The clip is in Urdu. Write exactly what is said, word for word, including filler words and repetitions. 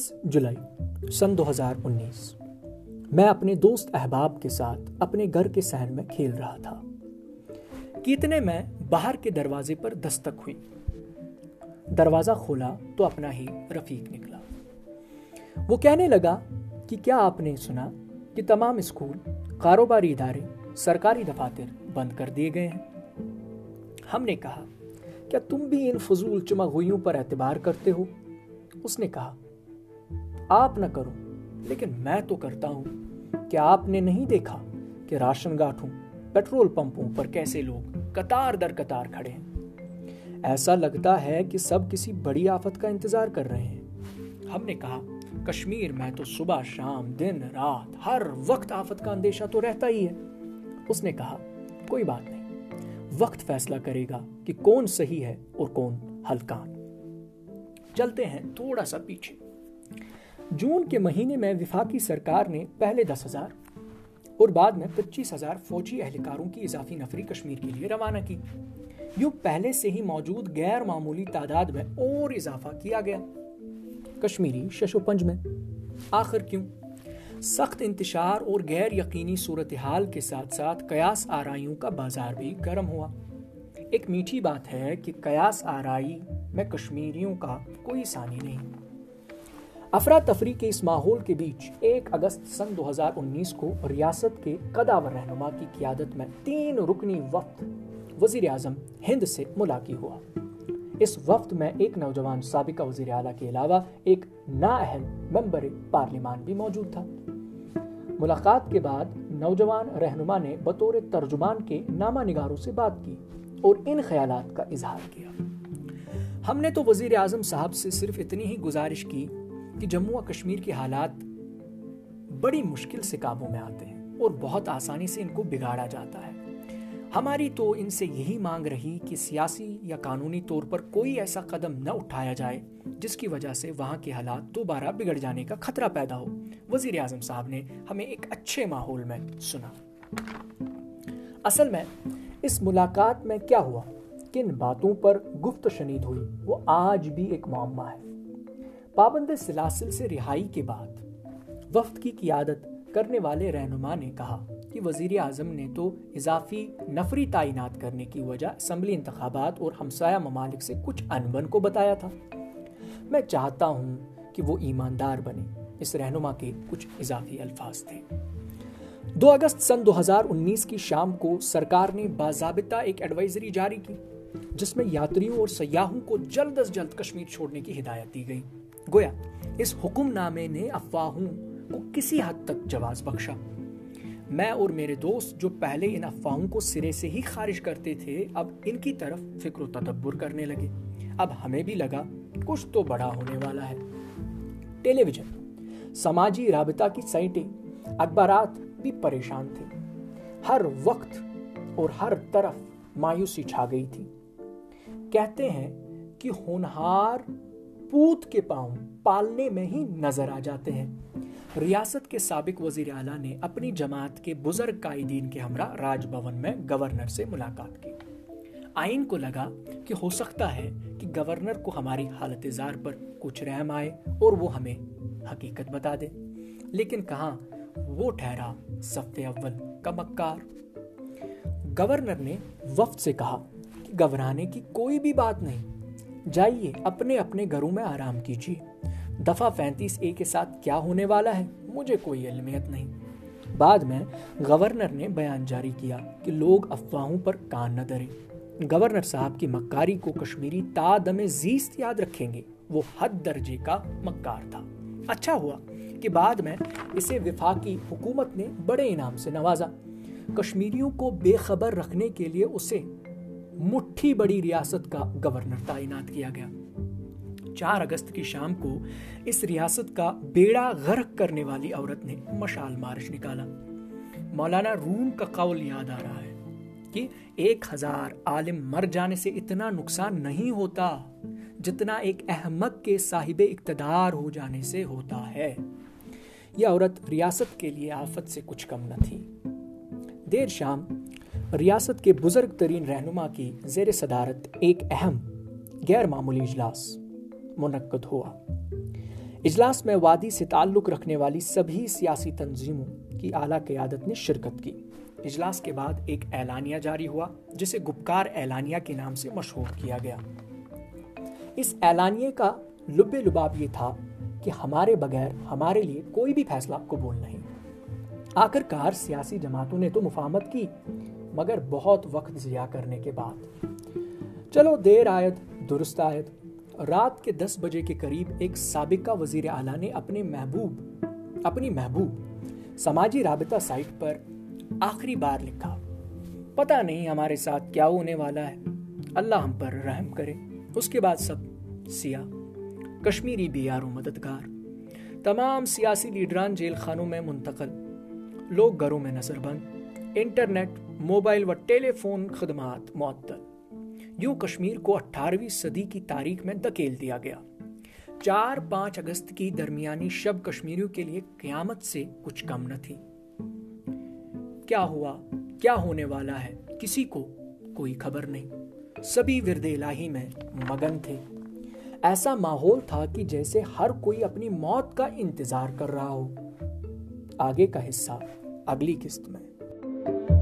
تیس جولائی سن دو ہزار انیس میں اپنے دوست احباب کے ساتھ اپنے گھر کے صحن میں کھیل رہا تھا کہ اتنے میں باہر کے دروازے پر دستک ہوئی۔ دروازہ کھولا تو اپنا ہی رفیق نکلا۔ وہ کہنے لگا کہ کیا آپ نے سنا کہ تمام اسکول، کاروباری ادارے، سرکاری دفاتر بند کر دیے گئے ہیں؟ ہم نے کہا کیا تم بھی ان فضول چماغوئیوں پر اعتبار کرتے ہو؟ اس نے کہا آپ نہ کرو، لیکن میں تو کرتا ہوں۔ کیا آپ نے نہیں دیکھا کہ راشن گاٹھوں، پیٹرول پمپوں پر کیسے لوگ قطار در قطار کھڑے ہیں؟ ایسا لگتا ہے کہ سب کسی بڑی آفت کا انتظار کر رہے ہیں۔ ہم نے کہا کشمیر میں تو صبح شام دن رات ہر وقت آفت کا اندیشہ تو رہتا ہی ہے۔ اس نے کہا کوئی بات نہیں، وقت فیصلہ کرے گا کہ کون صحیح ہے اور کون ہلکان۔ چلتے ہیں تھوڑا سا پیچھے۔ جون کے مہینے میں وفاقی سرکار نے پہلے دس ہزار اور بعد میں پچیس ہزار فوجی اہلکاروں کی اضافی نفری کشمیر کے لیے روانہ کی۔ یوں پہلے سے ہی موجود غیر معمولی تعداد میں اور اضافہ کیا گیا۔ کشمیری شش و پنج میں آخر کیوں سخت انتشار اور غیر یقینی صورتحال کے ساتھ ساتھ قیاس آرائیوں کا بازار بھی گرم ہوا۔ ایک میٹھی بات ہے کہ قیاس آرائی میں کشمیریوں کا کوئی ثانی نہیں۔ افراتفری کے اس ماحول کے بیچ ایک اگست سن دو ہزار انیس کو ریاست کے قداور رہنما کی قیادت میں تین رکنی وفد وزیر اعظم ہند سے ملاقی ہوا۔ اس وفد میں ایک نوجوان سابقہ وزیر اعلیٰ کے علاوہ ایک نااہل ممبر پارلیمان بھی موجود تھا۔ ملاقات کے بعد نوجوان رہنما نے بطور ترجمان کے نامہ نگاروں سے بات کی اور ان خیالات کا اظہار کیا۔ ہم نے تو وزیر اعظم صاحب سے صرف اتنی ہی گزارش کی کہ جموں و کشمیر کے حالات بڑی مشکل سے قابو میں آتے ہیں اور بہت آسانی سے ان کو بگاڑا جاتا ہے۔ ہماری تو ان سے یہی مانگ رہی کہ سیاسی یا قانونی طور پر کوئی ایسا قدم نہ اٹھایا جائے جس کی وجہ سے وہاں کے حالات دوبارہ بگڑ جانے کا خطرہ پیدا ہو۔ وزیر اعظم صاحب نے ہمیں ایک اچھے ماحول میں سنا۔ اصل میں اس ملاقات میں کیا ہوا، کن باتوں پر گفت شنید ہوئی، وہ آج بھی ایک معمہ ہے۔ پابند سلاسل سے رہائی کے بعد وفد کی قیادت کرنے والے رہنما نے کہا کہ وزیر اعظم نے تو اضافی نفری تعینات کرنے کی وجہ اسمبلی انتخابات اور ہمسایہ ممالک سے کچھ انبن کو بتایا تھا۔ میں چاہتا ہوں کہ وہ ایماندار بنے۔ اس رہنما کے کچھ اضافی الفاظ تھے۔ دو اگست سن دو ہزار انیس کی شام کو سرکار نے باضابطہ ایک ایڈوائزری جاری کی جس میں یاتریوں اور سیاحوں کو جلد از جلد کشمیر چھوڑنے کی ہدایت دی گئی۔ گویا اس حکم نامے نے افواہوں کو کسی حد تک جواز بخشا۔ میں اور میرے دوست جو پہلے ان افواہوں کو سرے سے ہی خارج کرتے تھے، اب ان کی طرف فکر و تدبر کرنے لگے۔ اب ہمیں بھی لگا کچھ تو بڑا ہونے والا ہے۔ ٹیلی ویژن، سماجی رابطہ کی سائٹیں، اخبارات بھی پریشان تھے۔ ہر وقت اور ہر طرف مایوسی چھا گئی تھی۔ کہتے ہیں کہ ہونہار پوت کے پاؤں پالنے میں ہی نظر آ جاتے ہیں۔ ریاست کے سابق وزیر اعلیٰ نے اپنی جماعت کے بزرگ قائدین کے ہمراہ راج بھون میں گورنر سے ملاقات کی۔ آئین کو لگا کہ ہو سکتا ہے کہ گورنر کو ہماری حالت زار پر کچھ رحم آئے اور وہ ہمیں حقیقت بتا دے، لیکن کہاں وہ ٹھہرا صف اول کا مکار۔ گورنر نے وفد سے کہا کہ گھبرانے کی کوئی بھی بات نہیں، جائیے اپنے اپنے گھروں میں آرام کیجیے۔ دفعہ پینتیس اے کے ساتھ کیا ہونے والا ہے مجھے کوئی علمیت نہیں۔ بعد میں گورنر نے بیان جاری کیا کہ لوگ افواہوں پر کان نہ دھریں۔ گورنر صاحب کی مکاری کو کشمیری تا دم زیست یاد رکھیں گے۔ وہ حد درجے کا مکار تھا۔ اچھا ہوا کہ بعد میں اسے وفاقی حکومت نے بڑے انعام سے نوازا۔ کشمیریوں کو بے خبر رکھنے کے لیے اسے مٹھی بڑی ریاست کا گورنر تعینات کیا گیا۔ چار اگست کی شام کو اس ریاست کا بیڑا غرق کرنے والی عورت نے مشال مارش نکالا۔ مولانا روم کا قول یاد آ رہا ہے کہ ایک ہزار عالم مر جانے سے اتنا نقصان نہیں ہوتا جتنا ایک احمق کے صاحب اقتدار ہو جانے سے ہوتا ہے۔ یہ عورت ریاست کے لیے آفت سے کچھ کم نہ تھی۔ دیر شام ریاست کے بزرگ ترین رہنما کی زیر صدارت ایک اہم غیر معمولی اجلاس منعقد ہوا۔ اجلاس میں وادی سے تعلق رکھنے والی سبھی سیاسی تنظیموں کی اعلیٰ قیادت نے شرکت کی۔ اجلاس کے بعد ایک اعلانیہ جاری ہوا جسے گپکار اعلانیہ کے نام سے مشہور کیا گیا۔ اس اعلانیے کا لب لباب یہ تھا کہ ہمارے بغیر ہمارے لیے کوئی بھی فیصلہ قبول نہیں۔ آخر کار سیاسی جماعتوں نے تو مفاہمت کی، مگر بہت وقت ضیاع کرنے کے بعد۔ چلو دیر آید درست آید، رات کے دس بجے کے قریب ایک سابقہ وزیر اعلیٰ نے اپنے محبوب اپنی محبوب سماجی رابطہ سائٹ پر آخری بار لکھا، پتہ نہیں ہمارے ساتھ کیا ہونے والا ہے، اللہ ہم پر رحم کرے۔ اس کے بعد سب سیاہ، کشمیری بے یار و مددگار، تمام سیاسی لیڈران جیل خانوں میں منتقل، لوگ گھروں میں نظر بند، انٹرنیٹ، موبائل و ٹیلی فون خدمات معطل۔ یوں کشمیر کو اٹھارہویں صدی کی تاریخ میں دھکیل دیا گیا۔ چار پانچ اگست کی درمیانی شب کشمیریوں کے لیے قیامت سے کچھ کم نہ تھی۔ کیا ہوا، کیا ہونے والا ہے، کسی کو کوئی خبر نہیں۔ سبھی ورد الہی میں مگن تھے۔ ایسا ماحول تھا کہ جیسے ہر کوئی اپنی موت کا انتظار کر رہا ہو۔ آگے کا حصہ اگلی قسط میں۔